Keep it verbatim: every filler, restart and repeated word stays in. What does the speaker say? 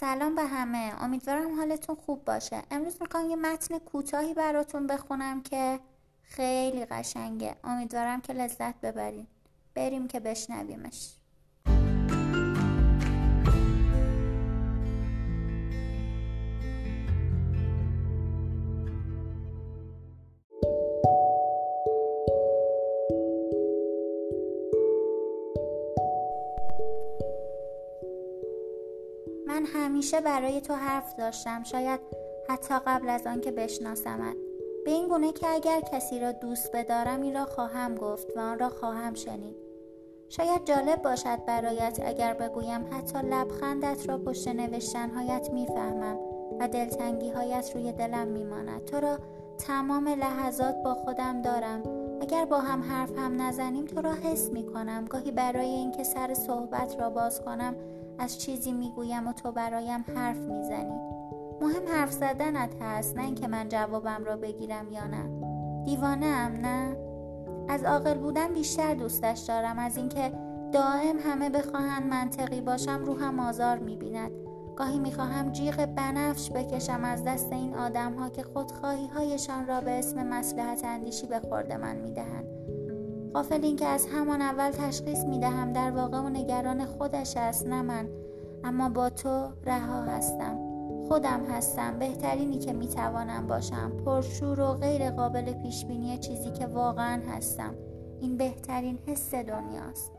سلام به همه، امیدوارم حالتون خوب باشه. امروز میخوام یه متن کوتاهی براتون بخونم که خیلی قشنگه، امیدوارم که لذت ببرین. بریم که بشنویمش. من همیشه برای تو حرف داشتم، شاید حتی قبل از آن که بشناسمت، به این گونه که اگر کسی را دوست بدارم این را خواهم گفت و آن را خواهم شنید. شاید جالب باشد برایت اگر بگویم حتی لبخندت را پشت نوشتنهایت میفهمم و دلتنگیهایت روی دلم میماند. تو را تمام لحظات با خودم دارم، اگر با هم حرف هم نزنیم تو را حس میکنم. گاهی برای اینکه سر صحبت را باز کنم از چیزی میگویم و تو برایم حرف میزنی. مهم حرف زدنت هست، نه اینکه من جوابم را بگیرم یا نه. دیوانه ام نه؟ از عاقل بودن بیشتر دوستش دارم، از اینکه دائم همه بخواهند منطقی باشم روحم آزار میبیند. گاهی میخواهم جیغ بنفش بکشم از دست این آدم‌ها که خودخواهی هایشان را به اسم مصلحت اندیشی به خورد من میدهند. غافل این که از همان اول تشخیص میدهم در واقع و نگران خودش است نه من، اما با تو رها هستم، خودم هستم، بهترینی که میتوانم باشم، پرشور و غیر قابل پیش بینی چیزی که واقعا هستم. این بهترین حس دنیاست.